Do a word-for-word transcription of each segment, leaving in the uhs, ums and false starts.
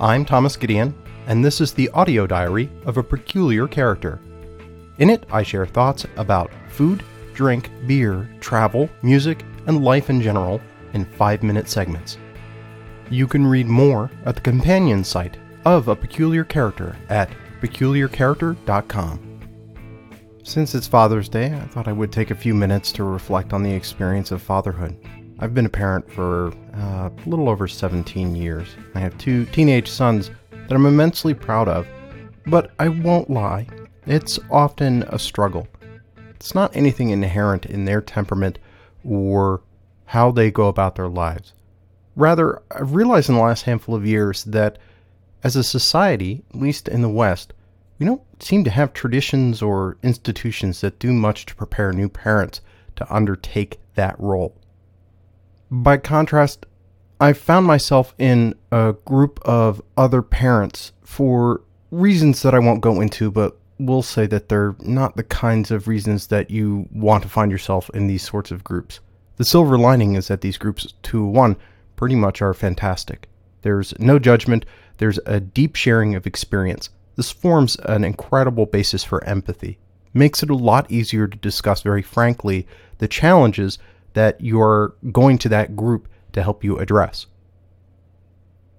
I'm Thomas Gideon, and this is the Audio Diary of a Peculiar Character. In it, I share thoughts about food, drink, beer, travel, music, and life in general in five-minute segments. You can read more at the companion site of A Peculiar Character at peculiar character dot com. Since it's Father's Day, I thought I would take a few minutes to reflect on the experience of fatherhood. I've been a parent for uh, a little over seventeen years. I have two teenage sons that I'm immensely proud of, but I won't lie, it's often a struggle. It's not anything inherent in their temperament or how they go about their lives. Rather, I've realized in the last handful of years that as a society, at least in the West, we don't seem to have traditions or institutions that do much to prepare new parents to undertake that role. By contrast, I've found myself in a group of other parents for reasons that I won't go into, but we'll say that they're not the kinds of reasons that you want to find yourself in these sorts of groups. The silver lining is that these groups, two to one, pretty much are fantastic. There's no judgment, there's a deep sharing of experience. This forms an incredible basis for empathy. Makes it a lot easier to discuss, very frankly, the challenges that you're going to that group to help you address.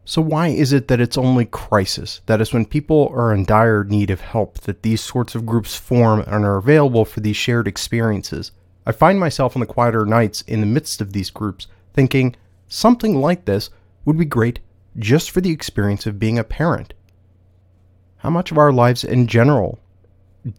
So why is it that it's only crisis, that is when people are in dire need of help, that these sorts of groups form and are available for these shared experiences? I find myself on the quieter nights in the midst of these groups thinking something like this would be great just for the experience of being a parent. How much of our lives in general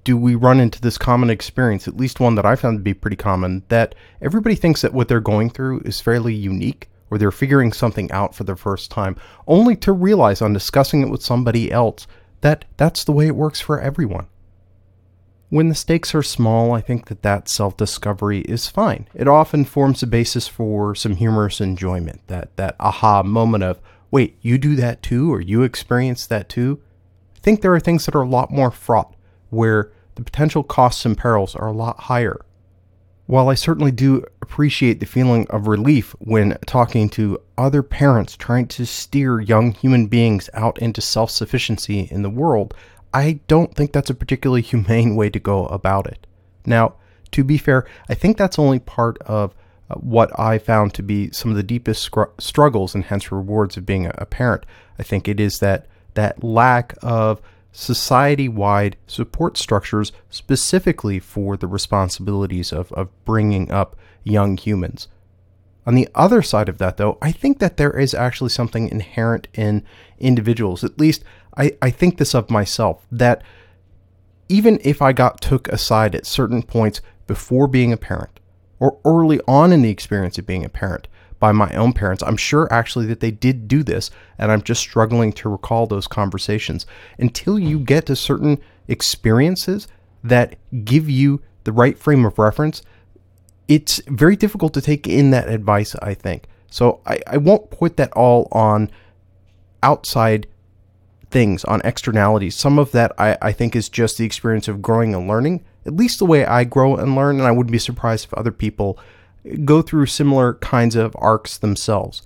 do we run into this common experience, at least one that I found to be pretty common, that everybody thinks that what they're going through is fairly unique, or they're figuring something out for the first time, only to realize on discussing it with somebody else that that's the way it works for everyone. When the stakes are small, I think that that self-discovery is fine. It often forms a basis for some humorous enjoyment, that, that aha moment of, wait, you do that too, or you experience that too? I think there are things that are a lot more fraught, where the potential costs and perils are a lot higher. While I certainly do appreciate the feeling of relief when talking to other parents trying to steer young human beings out into self-sufficiency in the world, I don't think that's a particularly humane way to go about it. Now, to be fair, I think that's only part of what I found to be some of the deepest scr- struggles and hence rewards of being a, a parent. I think it is that that lack of society-wide support structures specifically for the responsibilities of, of bringing up young humans. On the other side of that, though, I think that there is actually something inherent in individuals. At least I, I think this of myself, that even if I got took aside at certain points before being a parent or early on in the experience of being a parent, by my own parents. I'm sure actually that they did do this, and I'm just struggling to recall those conversations. Until you get to certain experiences that give you the right frame of reference, it's very difficult to take in that advice, I think. So I, I won't put that all on outside things, on externalities. Some of that I, I think is just the experience of growing and learning, at least the way I grow and learn, and I wouldn't be surprised if other people go through similar kinds of arcs themselves.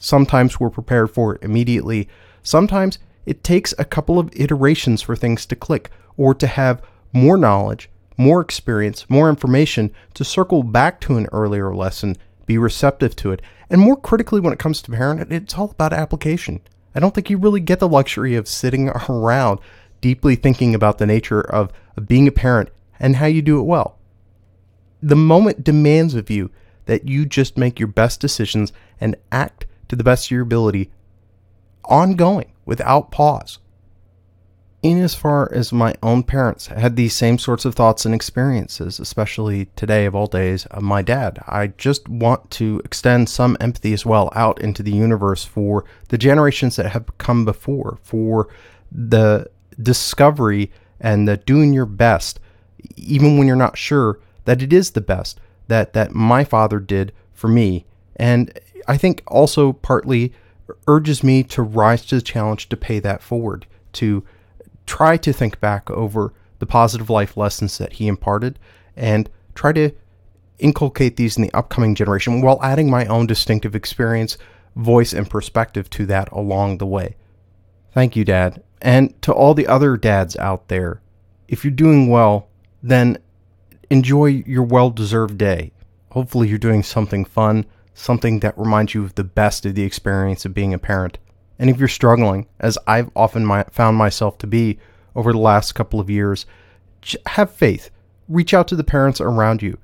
Sometimes we're prepared for it immediately. Sometimes it takes a couple of iterations for things to click or to have more knowledge, more experience, more information to circle back to an earlier lesson, be receptive to it. And more critically, when it comes to parenthood, it's all about application. I don't think you really get the luxury of sitting around deeply thinking about the nature of, of being a parent and how you do it well. The moment demands of you that you just make your best decisions and act to the best of your ability, ongoing, without pause. In as far as my own parents, I had these same sorts of thoughts and experiences, especially today of all days, of my dad. I just want to extend some empathy as well out into the universe for the generations that have come before, for the discovery and the doing your best, even when you're not sure that it is the best that, that my father did for me. And I think also partly urges me to rise to the challenge to pay that forward, to try to think back over the positive life lessons that he imparted and try to inculcate these in the upcoming generation while adding my own distinctive experience, voice, and perspective to that along the way. Thank you, Dad. And to all the other dads out there, if you're doing well, then enjoy your well-deserved day. Hopefully you're doing something fun, something that reminds you of the best of the experience of being a parent. And if you're struggling, as I've often my, found myself to be over the last couple of years, have faith. Reach out to the parents around you.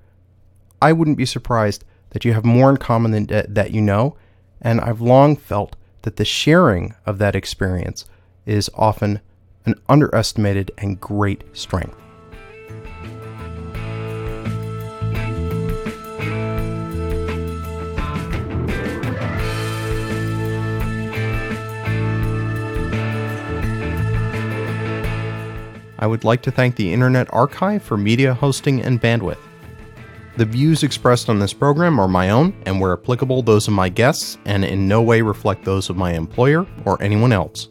I wouldn't be surprised that you have more in common than d- that you know, and I've long felt that the sharing of that experience is often an underestimated and great strength. I would like to thank the Internet Archive for media hosting and bandwidth. The views expressed on this program are my own, and where applicable, those of my guests, and in no way reflect those of my employer or anyone else.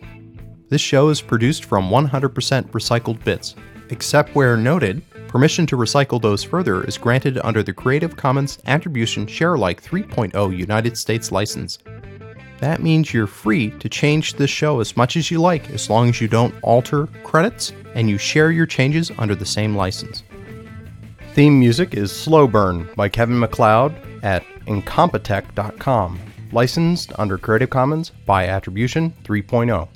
This show is produced from one hundred percent recycled bits. Except where noted, permission to recycle those further is granted under the Creative Commons Attribution Sharealike three point oh United States License. That means you're free to change this show as much as you like, as long as you don't alter credits and you share your changes under the same license. Theme music is Slow Burn by Kevin MacLeod at Incompetech dot com, licensed under Creative Commons by Attribution three point oh.